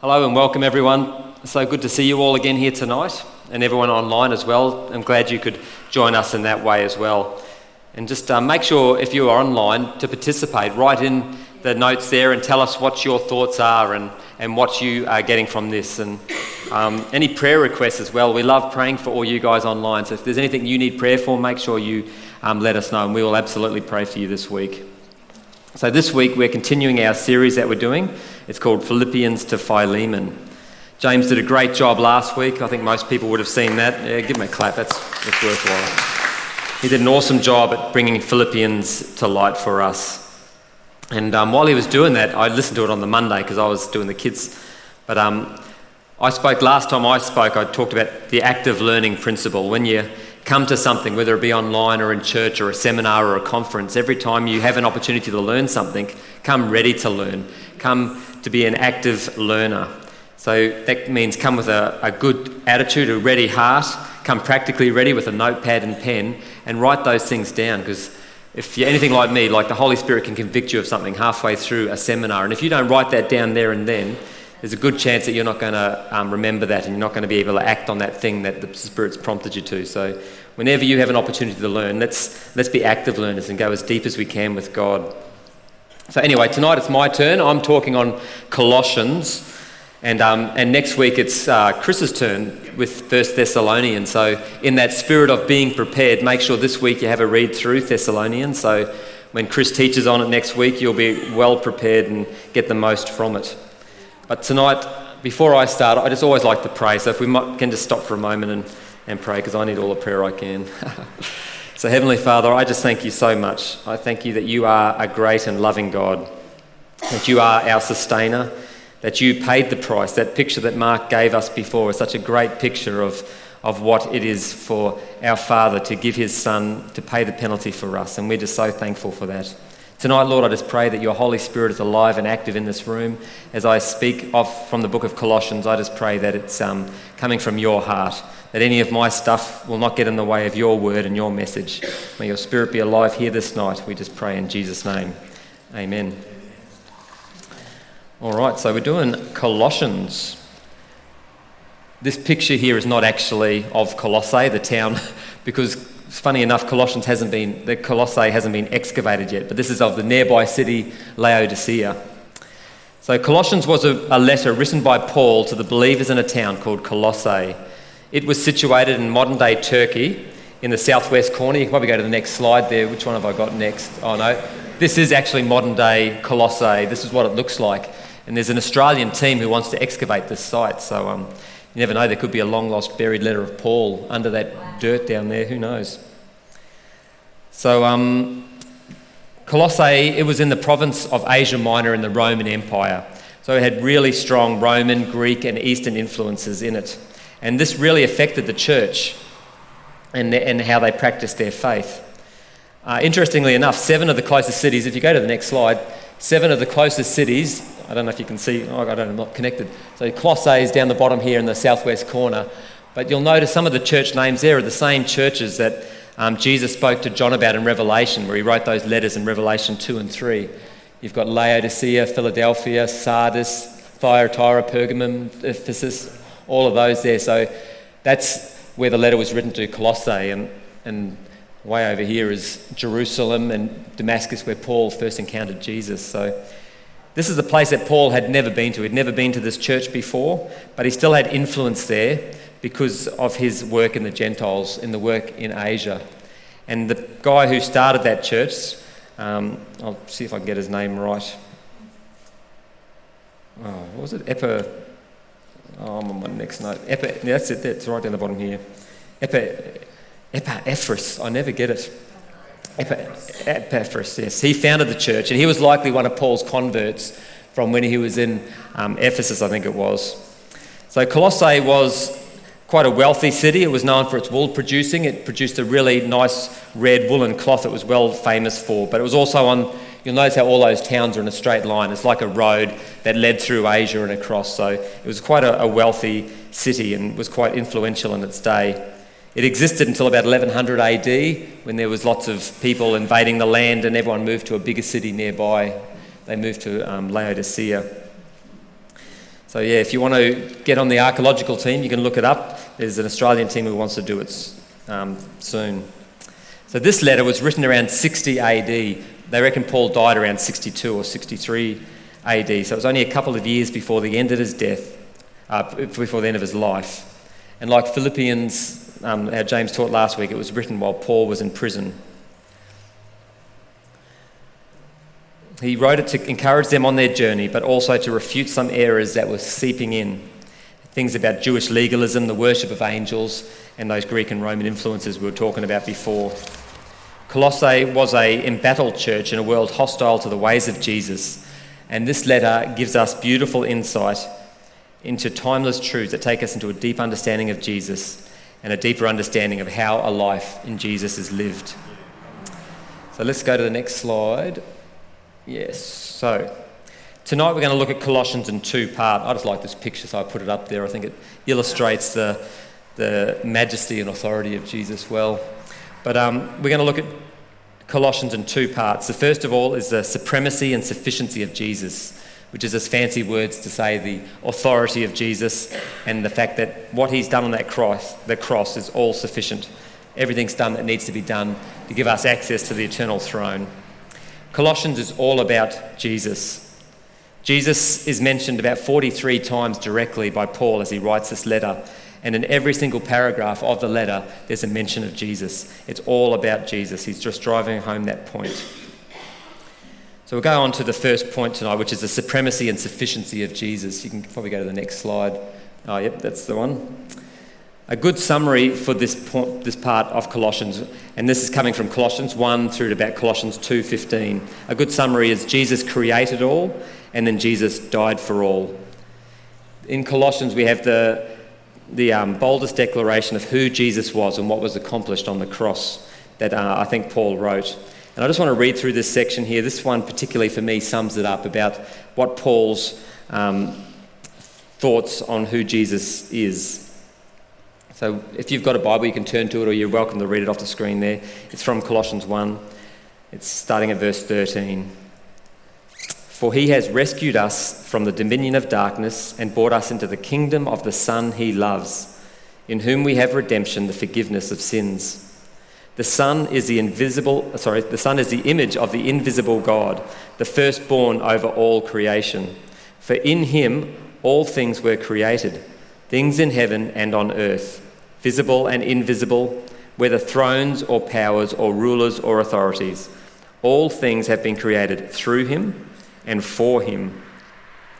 Hello and welcome everyone. It's so good to see you all again here tonight and everyone online as well. I'm glad you could join us in that way as well. And just make sure if you are online to participate, write in the notes there and tell us what your thoughts are and what you are getting from this. And any prayer requests as well. We love praying for all you guys online. So if there's anything you need prayer for, make sure you let us know and we will absolutely pray for you this week. So this week we're continuing our series that we're doing. It's called Philippians to Philemon. James did a great job last week. I think most people would have seen that. Yeah, give him a clap. That's worthwhile. He did an awesome job at bringing Philippians to light for us. And while he was doing that, I listened to it on the Monday because I was doing the kids. But I talked about the active learning principle. When you come to something, whether it be online or in church or a seminar or a conference, every time you have an opportunity to learn something, come ready to learn. Come to be an active learner. So that means come with a good attitude, a ready heart, come practically ready with a notepad and pen and write those things down, because if you're anything like me, like the Holy Spirit can convict you of something halfway through a seminar, and if you don't write that down there and then, there's a good chance that you're not going to remember that and you're not going to be able to act on that thing that the Spirit's prompted you to. So whenever you have an opportunity to learn, let's be active learners and go as deep as we can with God. So anyway, tonight it's my turn. I'm talking on Colossians, and next week it's Chris's turn with 1 Thessalonians. So in that spirit of being prepared, make sure this week you have a read through Thessalonians. So when Chris teaches on it next week, you'll be well prepared and get the most from it. But tonight, before I start, I just always like to pray. So if we can just stop for a moment and pray, because I need all the prayer I can. So Heavenly Father, I just thank you so much. I thank you that you are a great and loving God, that you are our sustainer, that you paid the price. That picture that Mark gave us before is such a great picture of what it is for our Father to give his Son to pay the penalty for us. And we're just so thankful for that. Tonight, Lord, I just pray that your Holy Spirit is alive and active in this room. As I speak from the book of Colossians, I just pray that it's coming from your heart, that any of my stuff will not get in the way of your word and your message. May your Spirit be alive here this night. We just pray in Jesus' name. Amen. All right, so we're doing Colossians. This picture here is not actually of Colossae, the town, because funny enough, Colossae hasn't been excavated yet, but this is of the nearby city, Laodicea. So Colossians was a letter written by Paul to the believers in a town called Colossae. It was situated in modern-day Turkey, in the southwest corner. You can probably go to the next slide there. Which one have I got next? Oh, no. This is actually modern-day Colossae. This is what it looks like. And there's an Australian team who wants to excavate this site, so you never know, there could be a long-lost buried letter of Paul under that dirt down there, who knows. So Colossae, it was in the province of Asia Minor in the Roman Empire. So it had really strong Roman, Greek and Eastern influences in it. And this really affected the church and how they practiced their faith. Interestingly enough, seven of the closest cities, I don't know if you can see, I'm not connected. So Colossae is down the bottom here in the southwest corner, but you'll notice some of the church names there are the same churches that Jesus spoke to John about in Revelation, where he wrote those letters in Revelation 2 and 3. You've got Laodicea, Philadelphia, Sardis, Thyatira, Pergamum, Ephesus, all of those there. So that's where the letter was written to Colossae, and way over here is Jerusalem and Damascus, where Paul first encountered Jesus. So this is a place that Paul had never been to. He'd never been to this church before, but he still had influence there because of his work in the Gentiles, in the work in Asia. And the guy who started that church, I'll see if I can get his name right. I'm on my next note. That's it. That's right down the bottom here. Epaphras, I never get it. Epaphras, yes. He founded the church, and he was likely one of Paul's converts from when he was in Ephesus, I think it was. So Colossae was quite a wealthy city. It was known for its wool producing. It produced a really nice red woolen cloth it was well famous for, but it was also you'll notice how all those towns are in a straight line. It's like a road that led through Asia and across. So it was quite a wealthy city and was quite influential in its day. It existed until about 1100 AD, when there was lots of people invading the land and everyone moved to a bigger city nearby. They moved to Laodicea. So yeah, if you want to get on the archaeological team, you can look it up. There's an Australian team who wants to do it soon. So this letter was written around 60 AD. They reckon Paul died around 62 or 63 AD. So it was only a couple of years before the end of his death, before the end of his life. And like Philippians, how James taught last week, it was written while Paul was in prison. He wrote it to encourage them on their journey, but also to refute some errors that were seeping in. Things about Jewish legalism, the worship of angels, and those Greek and Roman influences we were talking about before. Colossae was an embattled church in a world hostile to the ways of Jesus. And this letter gives us beautiful insight into timeless truths that take us into a deep understanding of Jesus and a deeper understanding of how a life in Jesus is lived. So let's go to the next slide. Yes, so tonight we're going to look at Colossians in two parts. I just like this picture, so I put it up there. I think it illustrates the majesty and authority of Jesus well. But we're going to look at Colossians in two parts. The first of all is the supremacy and sufficiency of Jesus, which is as fancy words to say the authority of Jesus and the fact that what he's done on that cross, the cross, is all sufficient. Everything's done that needs to be done to give us access to the eternal throne. Colossians is all about Jesus. Jesus is mentioned about 43 times directly by Paul as he writes this letter. And in every single paragraph of the letter, there's a mention of Jesus. It's all about Jesus. He's just driving home that point. So we'll go on to the first point tonight, which is the supremacy and sufficiency of Jesus. You can probably go to the next slide. Oh, yep, that's the one. A good summary for this part of Colossians, and this is coming from Colossians 1 through to about Colossians 2:15. A good summary is Jesus created all, and then Jesus died for all. In Colossians, we have the boldest declaration of who Jesus was and what was accomplished on the cross that I think Paul wrote. And I just want to read through this section here. This one particularly for me sums it up about what Paul's thoughts on who Jesus is. So if you've got a Bible, you can turn to it, or you're welcome to read it off the screen there. It's from Colossians 1. It's starting at verse 13. For he has rescued us from the dominion of darkness and brought us into the kingdom of the Son he loves, in whom we have redemption, the forgiveness of sins. The Son is the image of the invisible God, the firstborn over all creation. For in him all things were created, things in heaven and on earth, visible and invisible, whether thrones or powers or rulers or authorities. All things have been created through him and for him.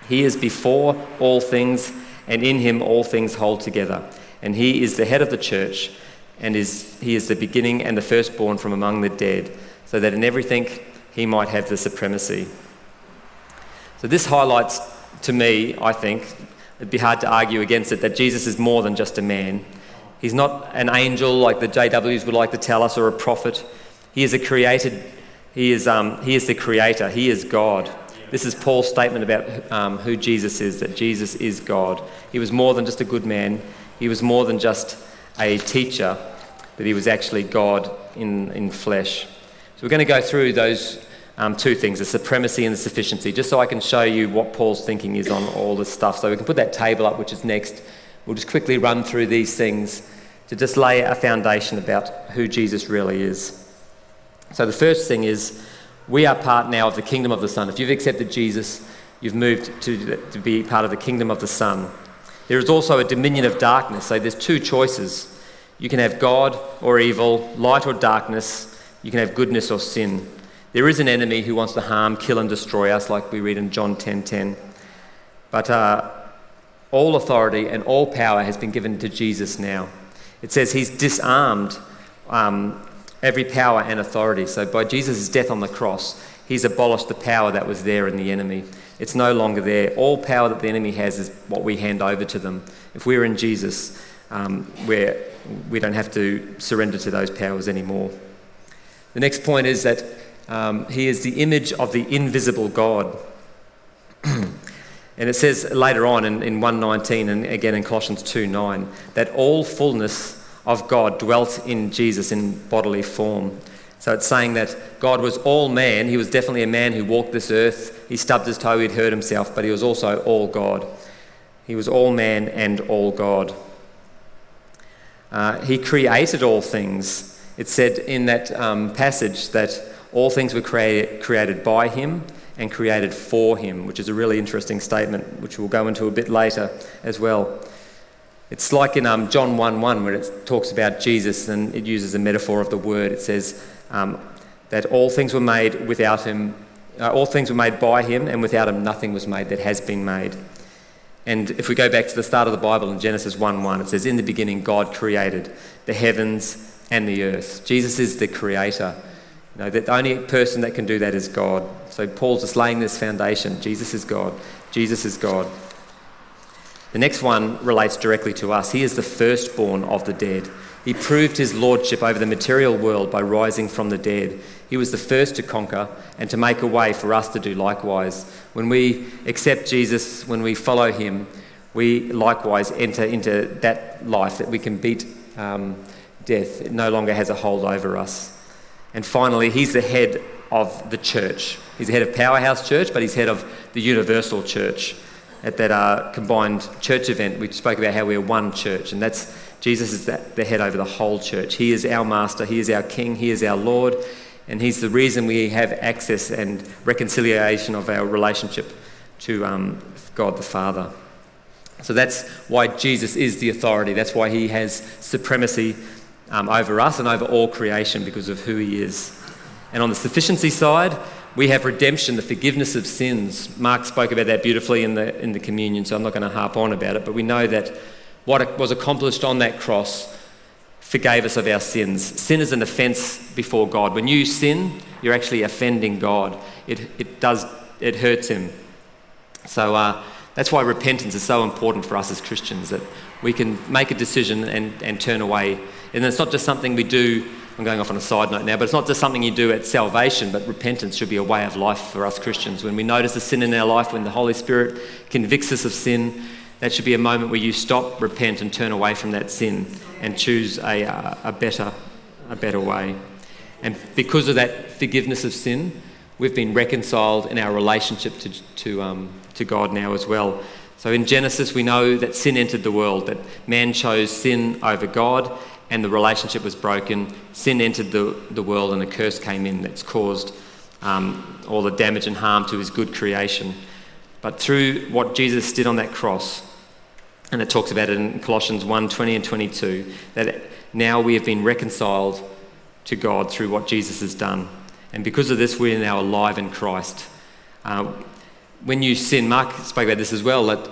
He is before all things, and in him all things hold together. And he is the head of the church, and he is the beginning and the firstborn from among the dead, so that in everything he might have the supremacy. So this highlights to me, I think, it'd be hard to argue against it, that Jesus is more than just a man. He's not an angel like the JWs would like to tell us, or a prophet. He is the creator. He is God. This is Paul's statement about who Jesus is, that Jesus is God. He was more than just a good man. He was more than just a teacher, but he was actually God in flesh. So we're going to go through those two things, the supremacy and the sufficiency, just so I can show you what Paul's thinking is on all this stuff. So we can put that table up, which is next. We'll just quickly run through these things to just lay a foundation about who Jesus really is. So the first thing is, we are part now of the kingdom of the Son. If you've accepted Jesus, you've moved to be part of the kingdom of the Son. There is also a dominion of darkness. So there's two choices. You can have God or evil, light or darkness. You can have goodness or sin. There is an enemy who wants to harm, kill and destroy us, like we read in John 10:10. But all authority and all power has been given to Jesus now. It says he's disarmed every power and authority. So by Jesus' death on the cross, he's abolished the power that was there in the enemy. It's no longer there. All power that the enemy has is what we hand over to them. If we're in Jesus, we don't have to surrender to those powers anymore. The next point is that he is the image of the invisible God. And it says later on in 1:19 and again in Colossians 2:9 that all fullness of God dwelt in Jesus in bodily form. So it's saying that God was all man. He was definitely a man who walked this earth. He stubbed his toe, he'd hurt himself, but he was also all God. He was all man and all God. He created all things. It said in that passage that all things were created by him and created for him, which is a really interesting statement, which we'll go into a bit later as well. It's like in John 1:1, when it talks about Jesus and it uses a metaphor of the word. It says that all things were made without him, all things were made by him, and without him nothing was made that has been made. And if we go back to the start of the Bible in Genesis 1:1, it says, "In the beginning God created the heavens and the earth." Jesus is the creator. You know, the only person that can do that is God. So Paul's just laying this foundation. Jesus is God. Jesus is God. The next one relates directly to us. He is the firstborn of the dead. He proved his lordship over the material world by rising from the dead. He was the first to conquer and to make a way for us to do likewise. When we accept Jesus, when we follow him, we likewise enter into that life that we can beat death. It no longer has a hold over us. And finally, he's the head of the church. He's the head of Powerhouse Church, but he's head of the universal church. At that combined church event, we spoke about how we are one church, and that's Jesus is the head over the whole church. He is our master, he is our king, he is our Lord, and he's the reason we have access and reconciliation of our relationship to God the Father. So that's why Jesus is the authority. That's why he has supremacy over us and over all creation, because of who he is. And on the sufficiency side, we have redemption, the forgiveness of sins. Mark spoke about that beautifully in the communion, so I'm not going to harp on about it, but we know that what was accomplished on that cross forgave us of our sins. Sin is an offence before God. When you sin, you're actually offending God. It hurts him. So that's why repentance is so important for us as Christians, that we can make a decision and turn away. And it's not just something we do. I'm going off on a side note now, but it's not just something you do at salvation, but repentance should be a way of life for us Christians. When we notice a sin in our life, when the Holy Spirit convicts us of sin, that should be a moment where you stop, repent, and turn away from that sin and choose a better way. And because of that forgiveness of sin, we've been reconciled in our relationship to God now as well. So in Genesis, we know that sin entered the world, that man chose sin over God, and the relationship was broken. Sin entered the world and a curse came in that's caused all the damage and harm to his good creation. But through what Jesus did on that cross, and it talks about it in Colossians 1:20 and 22, that now we have been reconciled to God through what Jesus has done. And because of this, we are now alive in Christ. When you sin, Mark spoke about this as well, that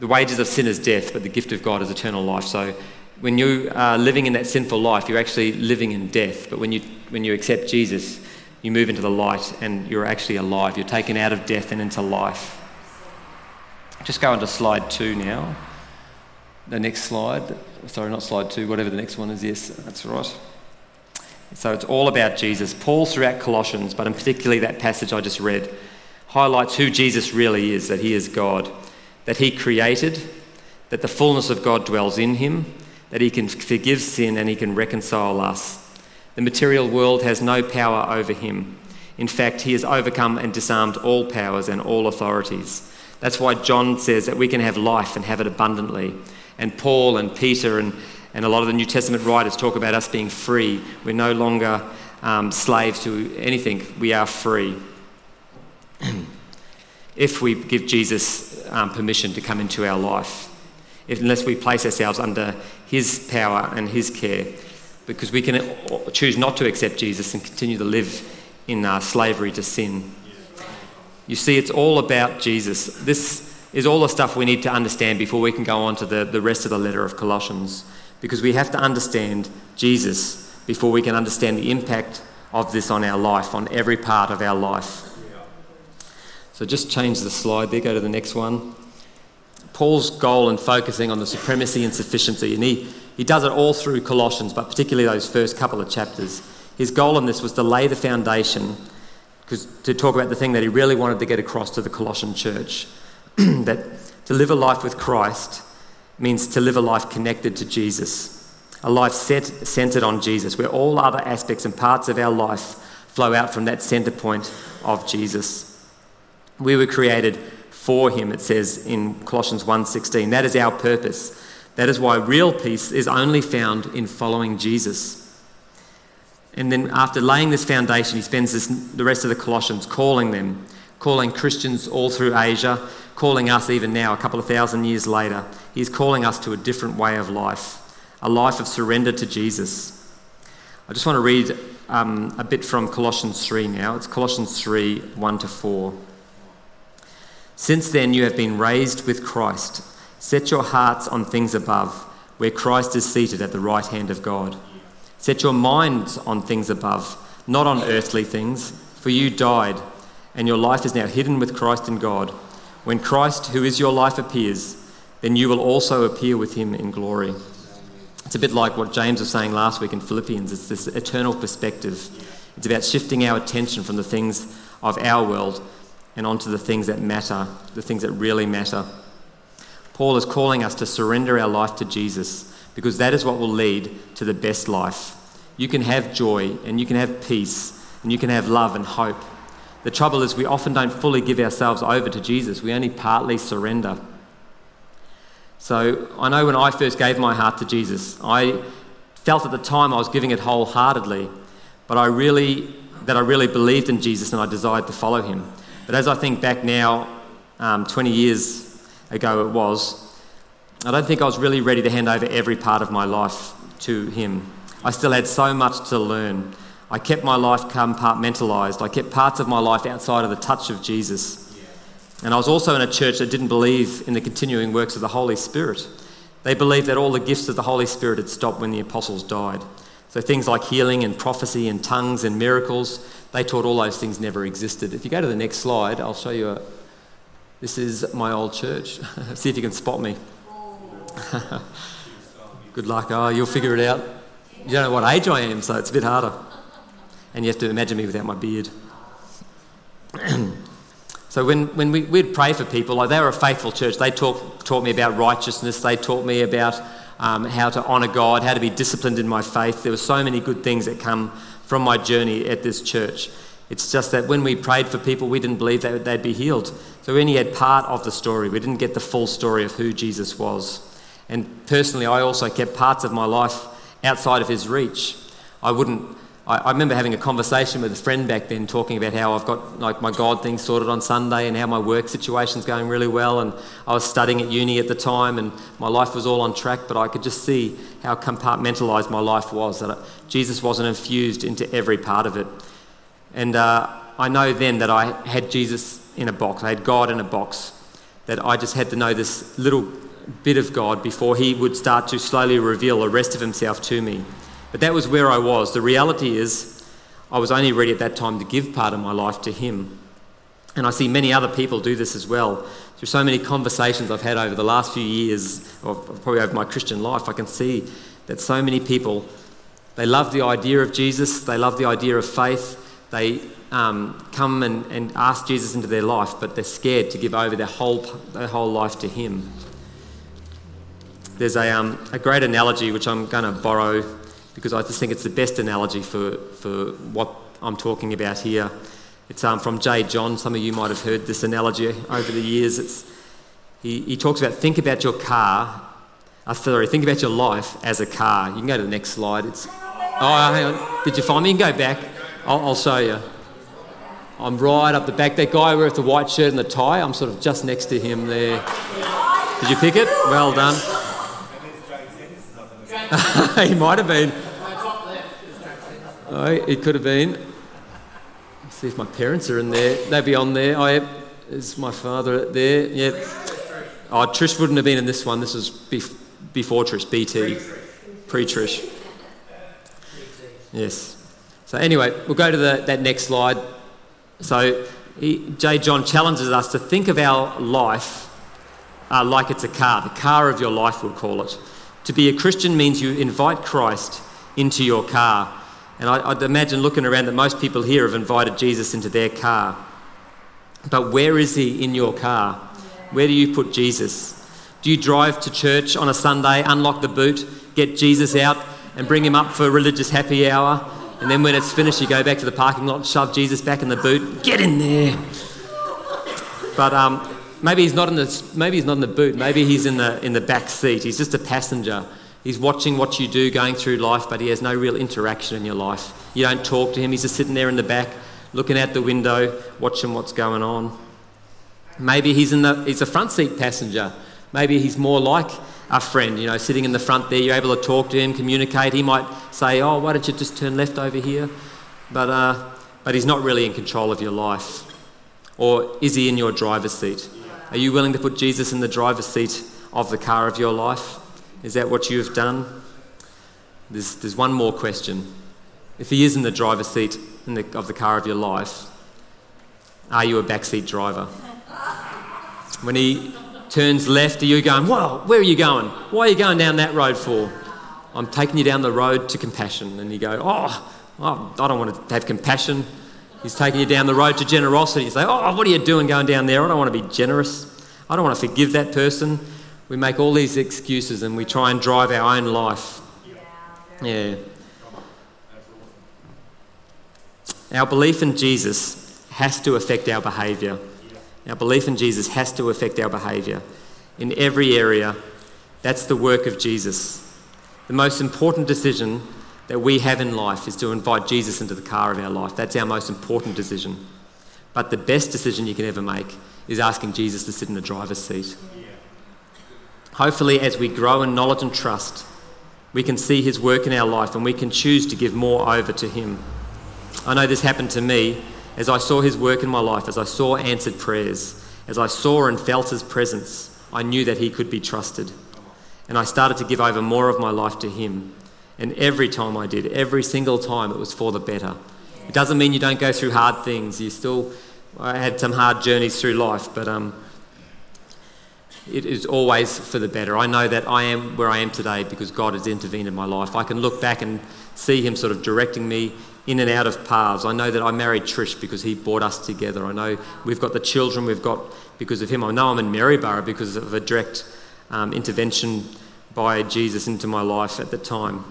the wages of sin is death, but the gift of God is eternal life. So when you are living in that sinful life, you're actually living in death. But when you accept Jesus, you move into the light and you're actually alive. You're taken out of death and into life. Just go on to slide 2 now. The next slide. Sorry, not slide 2, whatever the next one is. Yes, that's right. So it's all about Jesus. Paul throughout Colossians, but in particularly that passage I just read, highlights who Jesus really is, that he is God, that he created, that the fullness of God dwells in him, that he can forgive sin and he can reconcile us. The material world has no power over him. In fact, he has overcome and disarmed all powers and all authorities. That's why John says that we can have life and have it abundantly. And Paul and Peter and a lot of the New Testament writers talk about us being free. We're no longer slaves to anything. We are free. If we give Jesus permission to come into our life, unless we place ourselves under his power and his care, because we can choose not to accept Jesus and continue to live in slavery to sin. You see, it's all about Jesus. This is all the stuff we need to understand before we can go on to the rest of the letter of Colossians, because we have to understand Jesus before we can understand the impact of this on our life, on every part of our life. So just change the slide there, go to the next one. Paul's goal in focusing on the supremacy and sufficiency, and he does it all through Colossians, but particularly those first couple of chapters. His goal in this was to lay the foundation, because to talk about the thing that he really wanted to get across to the Colossian church, that to live a life with Christ means to live a life connected to Jesus, a life centered on Jesus, where all other aspects and parts of our life flow out from that center point of Jesus. We were created for him, it says in Colossians 1:16. That is our purpose. That is why real peace is only found in following Jesus. And then after laying this foundation, he spends the rest of the Colossians calling Christians all through Asia, calling us even now, a couple of thousand years later. He's calling us to a different way of life, a life of surrender to Jesus. I just want to read a bit from Colossians 3 now. It's Colossians 3, 1-4. Since then you have been raised with Christ. Set your hearts on things above, where Christ is seated at the right hand of God. Set your minds on things above, not on earthly things, for you died, and your life is now hidden with Christ in God. When Christ, who is your life, appears, then you will also appear with him in glory. It's a bit like what James was saying last week in Philippians. It's this eternal perspective. It's about shifting our attention from the things of our world and onto the things that matter, the things that really matter. Paul is calling us to surrender our life to Jesus, because that is what will lead to the best life. You can have joy, and you can have peace, and you can have love and hope. The trouble is we often don't fully give ourselves over to Jesus. We only partly surrender. So I know when I first gave my heart to Jesus, I felt at the time I was giving it wholeheartedly, but I really believed in Jesus and I desired to follow him. But as I think back now, 20 years ago it was, I don't think I was really ready to hand over every part of my life to him. I still had so much to learn. I kept my life compartmentalised. I kept parts of my life outside of the touch of Jesus. And I was also in a church that didn't believe in the continuing works of the Holy Spirit. They believed that all the gifts of the Holy Spirit had stopped when the apostles died. So things like healing and prophecy and tongues and miracles, they taught all those things never existed. If you go to the next slide, I'll show you this is my old church. See if you can spot me. Good luck. Oh, you'll figure it out. You don't know what age I am, so it's a bit harder. And you have to imagine me without my beard. So when we'd pray for people, like they were a faithful church. They taught me about righteousness. They taught me about how to honour God, how to be disciplined in my faith. There were so many good things that come from my journey at this church. It's just that when we prayed for people, we didn't believe that they'd be healed. So we only had part of the story. We didn't get the full story of who Jesus was. And personally, I also kept parts of my life outside of his reach. I remember having a conversation with a friend back then talking about how I've got like my God thing sorted on Sunday and how my work situation's going really well, and I was studying at uni at the time and my life was all on track, but I could just see how compartmentalised my life was, that Jesus wasn't infused into every part of it. And I know then that I had Jesus in a box, I had God in a box, that I just had to know this little bit of God before he would start to slowly reveal the rest of himself to me. But that was where I was. The reality is I was only ready at that time to give part of my life to him. And I see many other people do this as well. Through so many conversations I've had over the last few years, or probably over my Christian life, I can see that so many people, they love the idea of Jesus, they love the idea of faith, they come and ask Jesus into their life, but they're scared to give over their whole life to him. There's a great analogy which I'm going to borrow, because I just think it's the best analogy for what I'm talking about here. It's from J. John. Some of you might have heard this analogy over the years. He talks about think about your life as a car. You can go to the next slide. Hang on. Did you find me? You can go back. I'll show you. I'm right up the back. That guy with the white shirt and the tie, I'm sort of just next to him there. Did you pick it? Well done. He might have been. Oh, it could have been. Let's see if my parents are in there. They'd be on there. Oh, yep. Is my father there? Yep. Oh, Trish wouldn't have been in this one. This was before Trish, BT. Pre-Trish. Yes. So anyway, we'll go to that next slide. So J. John challenges us to think of our life like it's a car. The car of your life, we'll call it. To be a Christian means you invite Christ into your car. And I'd imagine looking around that most people here have invited Jesus into their car. But where is he in your car? Where do you put Jesus? Do you drive to church on a Sunday, unlock the boot, get Jesus out and bring him up for a religious happy hour? And then when it's finished, you go back to the parking lot, shove Jesus back in the boot, get in there. But Maybe he's not in the boot. Maybe he's in the back seat. He's just a passenger. He's watching what you do, going through life, but he has no real interaction in your life. You don't talk to him. He's just sitting there in the back, looking out the window, watching what's going on. Maybe he's a front seat passenger. Maybe he's more like a friend, you know, sitting in the front there. You're able to talk to him, communicate. He might say, "Oh, why don't you just turn left over here?" But he's not really in control of your life. Or is he in your driver's seat? Are you willing to put Jesus in the driver's seat of the car of your life? Is that what you've done? There's one more question. If he is in the driver's seat of the car of your life, are you a backseat driver? When he turns left, are you going, "Whoa, where are you going? Why are you going down that road for?" "I'm taking you down the road to compassion." And you go, "Oh, I don't want to have compassion." He's taking you down the road to generosity. You say, "Oh, what are you doing going down there? I don't want to be generous. I don't want to forgive that person." We make all these excuses and we try and drive our own life. Yeah. Our belief in Jesus has to affect our behaviour. Our belief in Jesus has to affect our behaviour. In every area, that's the work of Jesus. The most important decision that we have in life is to invite Jesus into the car of our life. That's our most important decision. But the best decision you can ever make is asking Jesus to sit in the driver's seat. Hopefully, as we grow in knowledge and trust, we can see his work in our life and we can choose to give more over to him. I know this happened to me as I saw his work in my life, as I saw answered prayers, as I saw and felt his presence. I knew that he could be trusted. And I started to give over more of my life to him. And every time I did, every single time, it was for the better. It doesn't mean you don't go through hard things. I had some hard journeys through life, but it is always for the better. I know that I am where I am today because God has intervened in my life. I can look back and see him sort of directing me in and out of paths. I know that I married Trish because he brought us together. I know we've got the children we've got because of him. I know I'm in Maryborough because of a direct intervention by Jesus into my life at the time.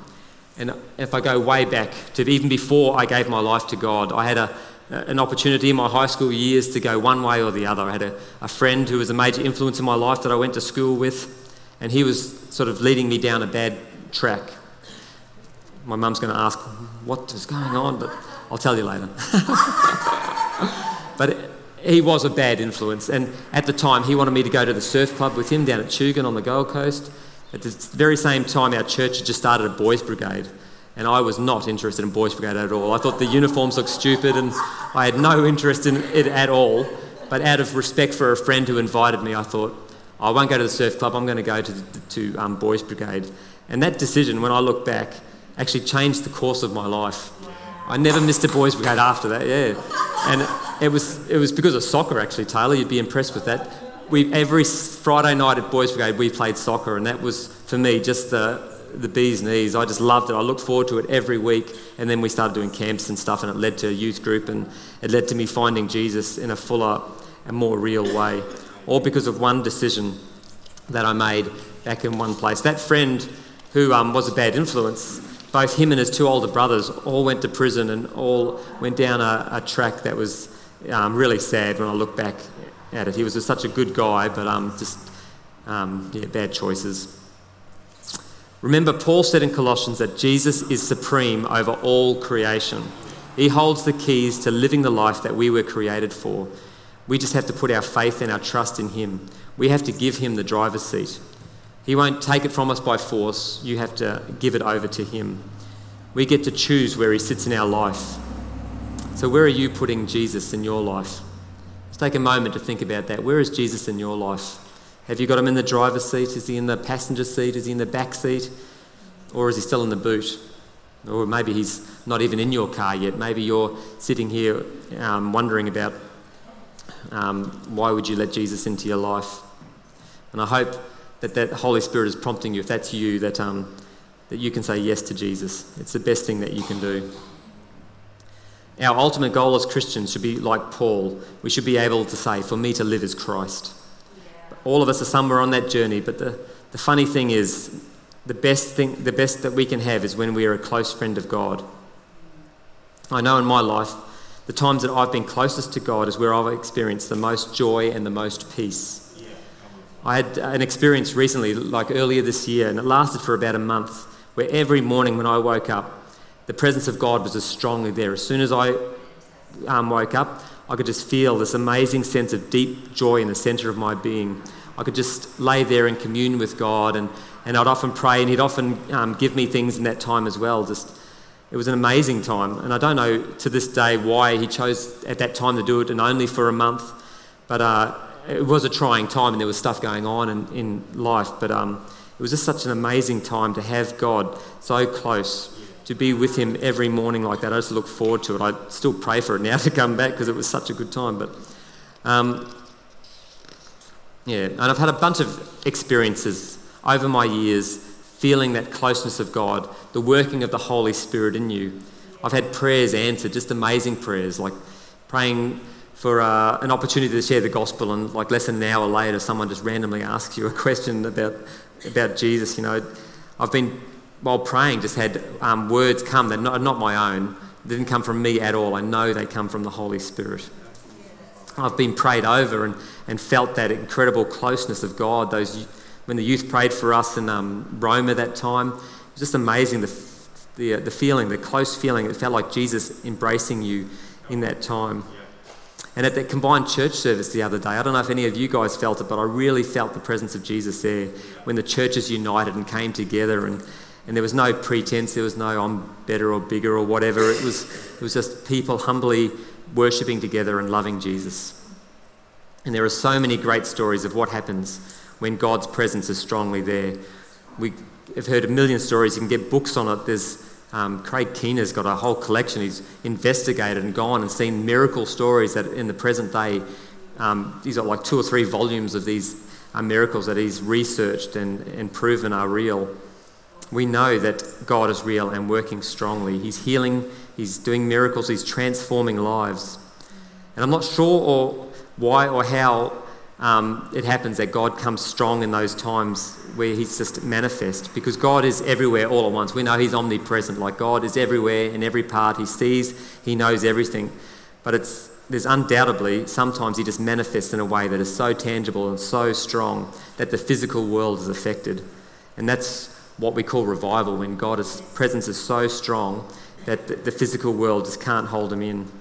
And if I go way back to even before I gave my life to God, I had an opportunity in my high school years to go one way or the other. I had a friend who was a major influence in my life that I went to school with, and he was sort of leading me down a bad track. My mum's going to ask, "What is going on?" But I'll tell you later. But he was a bad influence, and at the time he wanted me to go to the surf club with him down at Tugun on the Gold Coast. At the very same time, our church had just started a boys' brigade, and I was not interested in boys' brigade at all. I thought the uniforms looked stupid, and I had no interest in it at all. But out of respect for a friend who invited me, I thought, I won't go to the surf club, I'm going to go to boys' brigade. And that decision, when I look back, actually changed the course of my life. I never missed a boys' brigade after that, yeah. And it was because of soccer, actually, Taylor. You'd be impressed with that. Every Friday night at Boys Brigade, we played soccer, and that was, for me, just the bee's knees. I just loved it. I looked forward to it every week, and then we started doing camps and stuff, and it led to a youth group, and it led to me finding Jesus in a fuller and more real way, all because of one decision that I made back in one place. That friend who was a bad influence, both him and his two older brothers all went to prison and all went down a track that was really sad when I look back at it. He was just such a good guy, but bad choices. Remember, Paul said in Colossians that Jesus is supreme over all creation. He holds the keys to living the life that we were created for. We just have to put our faith and our trust in him. We have to give him the driver's seat. He won't take it from us by force. You have to give it over to him. We get to choose where he sits in our life. So where are you putting Jesus in your life? Let's take a moment to think about that. Where is Jesus in your life? Have you got him in the driver's seat? Is he in the passenger seat? Is he in the back seat? Or is he still in the boot? Or maybe he's not even in your car yet. Maybe you're sitting here wondering about why would you let Jesus into your life? And I hope that Holy Spirit is prompting you, if that's you, that you can say yes to Jesus. It's the best thing that you can do. Our ultimate goal as Christians should be like Paul. We should be able to say, "For me to live is Christ." Yeah. All of us are somewhere on that journey, but the funny thing is, the best that we can have is when we are a close friend of God. I know in my life, the times that I've been closest to God is where I've experienced the most joy and the most peace. I had an experience recently, like earlier this year, and it lasted for about a month, where every morning when I woke up, the presence of God was just strongly there. As soon as I woke up, I could just feel this amazing sense of deep joy in the centre of my being. I could just lay there and commune with God, and I'd often pray, and he'd often give me things in that time as well. Just, it was an amazing time, and I don't know to this day why he chose at that time to do it, and only for a month, but it was a trying time, and there was stuff going on in life, but it was just such an amazing time to have God so close, to be with him every morning like that. I just look forward to it. I still pray for it now to come back because it was such a good time, but yeah, and I've had a bunch of experiences over my years feeling that closeness of God, the working of the Holy Spirit in you. I've had prayers answered, just amazing prayers, like praying for an opportunity to share the gospel, and like less than an hour later someone just randomly asks you a question about Jesus. You know, I've been, while praying, just had words come that are not my own. They didn't come from me at all. I know they come from the Holy Spirit. I've been prayed over and felt that incredible closeness of God. Those, when the youth prayed for us in Rome at that time, it was just amazing, the feeling, the close feeling. It felt like Jesus embracing you in that time. And at that combined church service the other day, I don't know if any of you guys felt it, but I really felt the presence of Jesus there when the churches united and came together, and there was no pretense, there was no I'm better or bigger or whatever. It was just people humbly worshipping together and loving Jesus. And there are so many great stories of what happens when God's presence is strongly there. We have heard a million stories. You can get books on it. There's Craig Keener's got a whole collection. He's investigated and gone and seen miracle stories that in the present day, he's got like 2 or 3 volumes of these miracles that he's researched and proven are real. We know that God is real and working strongly. He's healing, he's doing miracles, he's transforming lives. And I'm not sure why or how it happens that God comes strong in those times where he's just manifest, because God is everywhere all at once. We know he's omnipresent, like God is everywhere in every part. He sees, he knows everything. But there's undoubtedly sometimes he just manifests in a way that is so tangible and so strong that the physical world is affected. And that's what we call revival, when God's presence is so strong that the physical world just can't hold him in. Wow.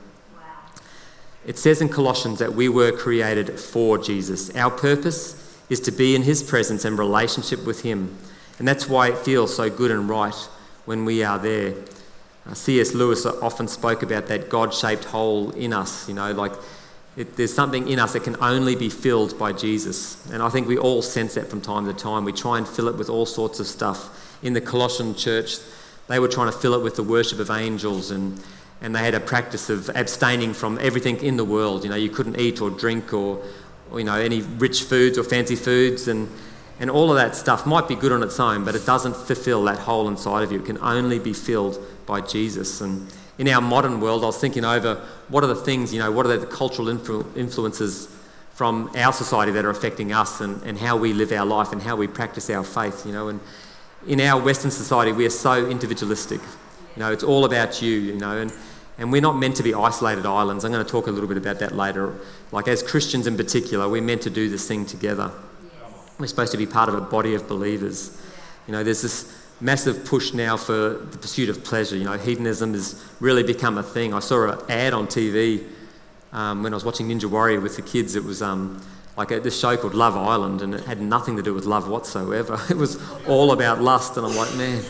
It says in Colossians that we were created for Jesus. Our purpose is to be in his presence and relationship with him. And that's why it feels so good and right when we are there. C.S. Lewis often spoke about that God-shaped hole in us, you know, like there's something in us that can only be filled by Jesus. And I think we all sense that from time to time. We try and fill it with all sorts of stuff. In the Colossian church, they were trying to fill it with the worship of angels, and they had a practice of abstaining from everything in the world. You know, you couldn't eat or drink or you know, any rich foods or fancy foods, and all of that stuff might be good on its own, but it doesn't fulfill that hole inside of you. It can only be filled by Jesus. And in our modern world, I was thinking over what are the things, you know, what are the cultural influences from our society that are affecting us and how we live our life and how we practice our faith, you know. And in our Western society, we are so individualistic. You know, it's all about you, you know, and we're not meant to be isolated islands. I'm going to talk a little bit about that later. Like as Christians in particular, we're meant to do this thing together. We're supposed to be part of a body of believers. You know, there's this massive push now for the pursuit of pleasure. You know, hedonism has really become a thing. I saw an ad on TV when I was watching Ninja Warrior with the kids. It was this show called Love Island, and it had nothing to do with love whatsoever. It was all about lust, and I'm like, man,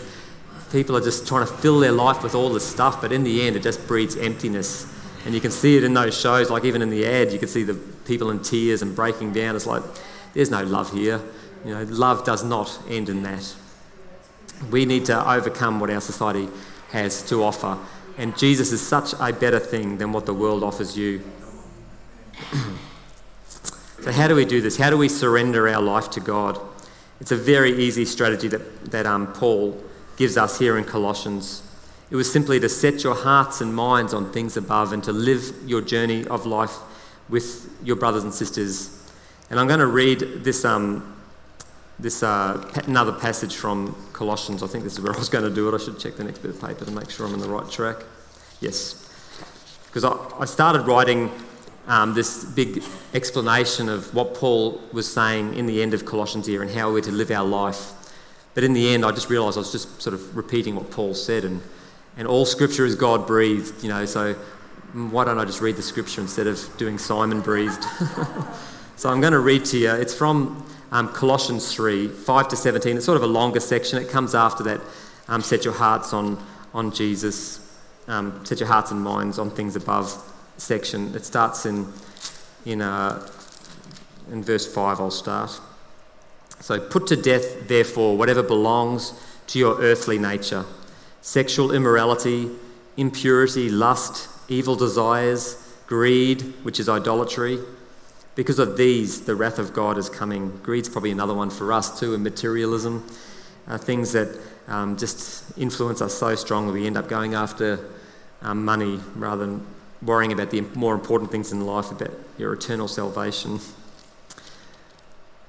people are just trying to fill their life with all this stuff, but in the end it just breeds emptiness. And you can see it in those shows, like even in the ad, you can see the people in tears and breaking down. It's like, there's no love here. You know, love does not end in that. We need to overcome what our society has to offer. And Jesus is such a better thing than what the world offers you. So how do we do this? How do we surrender our life to God? It's a very easy strategy that Paul gives us here in Colossians. It was simply to set your hearts and minds on things above and to live your journey of life with your brothers and sisters. And I'm going to read this another passage from Colossians. I think this is where I was going to do it. I should check the next bit of paper to make sure I'm on the right track. Yes. Because I started writing this big explanation of what Paul was saying in the end of Colossians here and how we're to live our life. But in the end, I just realised I was just sort of repeating what Paul said, and all Scripture is God-breathed, you know, so why don't I just read the Scripture instead of doing Simon-breathed? So I'm going to read to you. It's from Colossians 3, 5 to 17. It's sort of a longer section. It comes after that, set your hearts on Jesus, set your hearts and minds on things above section. It starts in verse 5, I'll start. So, put to death, therefore, whatever belongs to your earthly nature: sexual immorality, impurity, lust, evil desires, greed, which is idolatry. Because of these, the wrath of God is coming. Greed's probably another one for us too, and materialism, things that just influence us so strongly we end up going after money rather than worrying about the more important things in life, about your eternal salvation.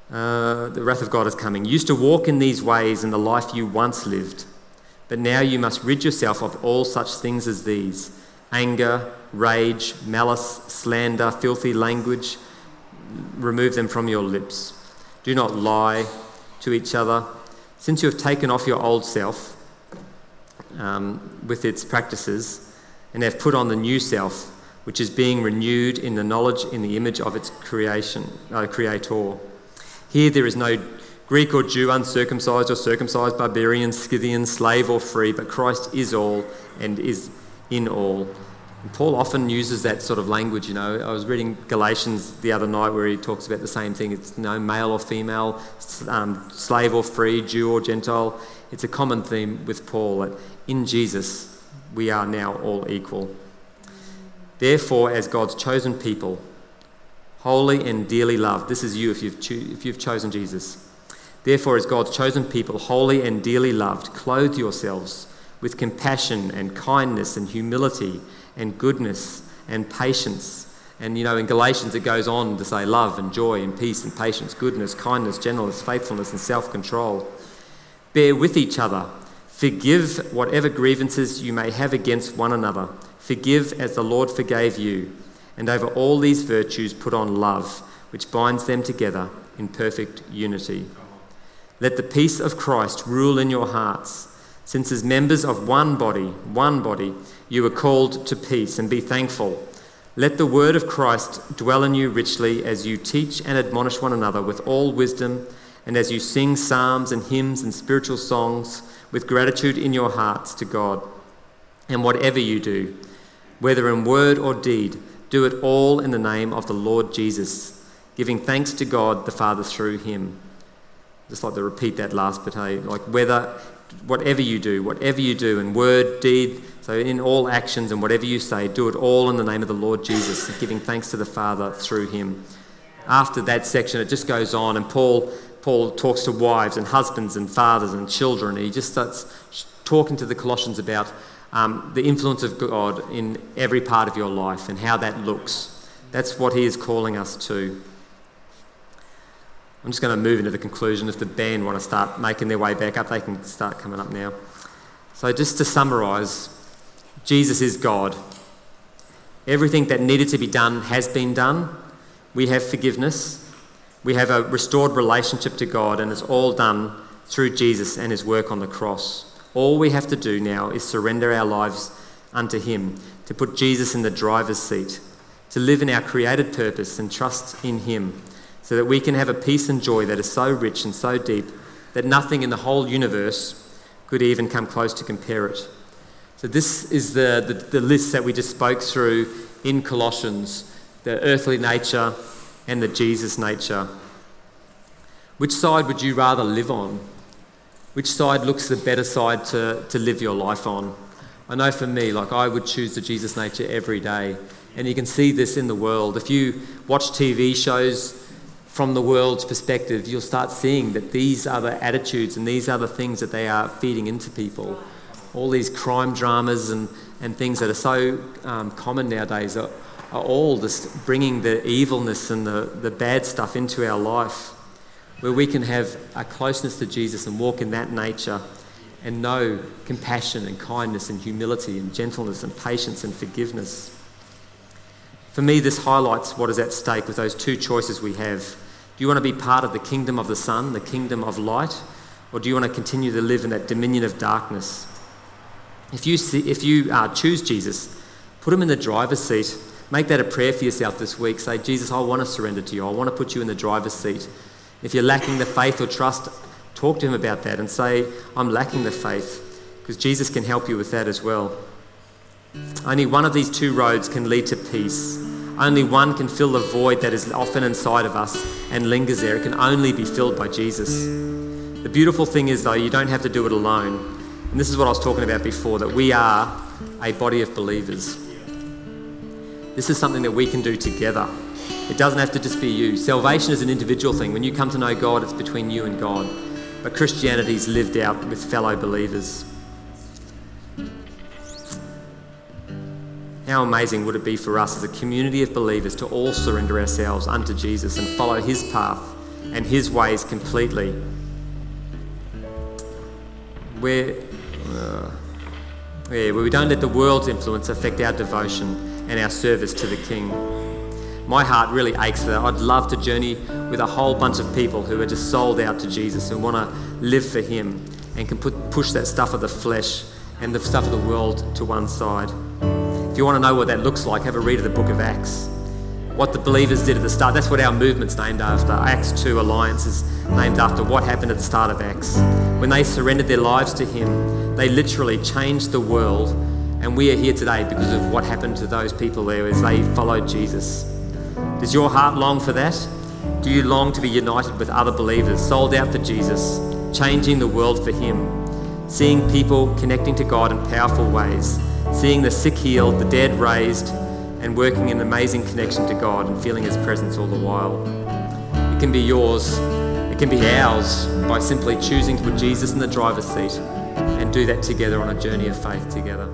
The wrath of God is coming. You used to walk in these ways in the life you once lived, but now you must rid yourself of all such things as these: anger, rage, malice, slander, filthy language. Remove them from your lips. Do not lie to each other, since you have taken off your old self with its practices, and have put on the new self, which is being renewed in the knowledge in the image of its creator. Here there is no Greek or Jew, uncircumcised or circumcised, barbarian, Scythian, slave or free, but Christ is all and is in all. And Paul often uses that sort of language, you know. I was reading Galatians the other night where he talks about the same thing. It's no male or female, slave or free, Jew or Gentile. It's a common theme with Paul that in Jesus we are now all equal. Therefore, as God's chosen people, holy and dearly loved — this is you if you've chosen Jesus. Therefore, as God's chosen people, holy and dearly loved, clothe yourselves with compassion and kindness and humility and goodness and patience. And, you know, in Galatians it goes on to say love and joy and peace and patience, goodness, kindness, gentleness, faithfulness and self-control. Bear with each other. Forgive whatever grievances you may have against one another. Forgive as the Lord forgave you. And over all these virtues put on love, which binds them together in perfect unity. Let the peace of Christ rule in your hearts, since as members of one body, you are called to peace, and be thankful. Let the word of Christ dwell in you richly as you teach and admonish one another with all wisdom, and as you sing psalms and hymns and spiritual songs with gratitude in your hearts to God. And whatever you do, whether in word or deed, do it all in the name of the Lord Jesus, giving thanks to God the Father through him. Just like to repeat that last bit, hey? Like whatever you do in word, deed, so in all actions and whatever you say, do it all in the name of the Lord Jesus, giving thanks to the Father through him. After that section, it just goes on, and Paul talks to wives and husbands and fathers and children. He just starts talking to the Colossians about the influence of God in every part of your life and how that looks. That's what he is calling us to. I'm just going to move into the conclusion. If the band want to start making their way back up, they can start coming up now. So just to summarise, Jesus is God. Everything that needed to be done has been done. We have forgiveness. We have a restored relationship to God, and it's all done through Jesus and his work on the cross. All we have to do now is surrender our lives unto him, to put Jesus in the driver's seat, to live in our created purpose and trust in him, so that we can have a peace and joy that is so rich and so deep that nothing in the whole universe could even come close to compare it. So this is the list that we just spoke through in Colossians: the earthly nature and the Jesus nature. Which side would you rather live on? Which side looks the better side to live your life on? I know for me, like, I would choose the Jesus nature every day. And you can see this in the world. If you watch TV shows from the world's perspective, you'll start seeing that these are the attitudes and these are the things that they are feeding into people. All these crime dramas and things that are so common nowadays are all just bringing the evilness and the bad stuff into our life, where we can have a closeness to Jesus and walk in that nature and know compassion and kindness and humility and gentleness and patience and forgiveness. For me, this highlights what is at stake with those two choices we have. Do you want to be part of the kingdom of the sun, the kingdom of light, or do you want to continue to live in that dominion of darkness? If you choose Jesus, put him in the driver's seat. Make that a prayer for yourself this week. Say, Jesus, I want to surrender to you. I want to put you in the driver's seat. If you're lacking the faith or trust, talk to him about that and say, I'm lacking the faith, because Jesus can help you with that as well. Only one of these two roads can lead to peace. Only one can fill the void that is often inside of us and lingers there. It can only be filled by Jesus. The beautiful thing is, though, you don't have to do it alone. And this is what I was talking about before, that we are a body of believers. This is something that we can do together. It doesn't have to just be you. Salvation is an individual thing. When you come to know God, it's between you and God. But Christianity is lived out with fellow believers. How amazing would it be for us as a community of believers to all surrender ourselves unto Jesus and follow his path and his ways completely? Where we don't let the world's influence affect our devotion and our service to the King. My heart really aches for that. I'd love to journey with a whole bunch of people who are just sold out to Jesus and want to live for him and can push that stuff of the flesh and the stuff of the world to one side. If you want to know what that looks like, have a read of the book of Acts. What the believers did at the start, that's what our movement's named after. Acts 2 Alliance is named after what happened at the start of Acts. When they surrendered their lives to him, they literally changed the world, and we are here today because of what happened to those people there as they followed Jesus. Does your heart long for that? Do you long to be united with other believers, sold out for Jesus, changing the world for him, seeing people connecting to God in powerful ways, seeing the sick healed, the dead raised, and working in an amazing connection to God and feeling his presence all the while? It can be yours, it can be ours, by simply choosing to put Jesus in the driver's seat and do that together on a journey of faith together.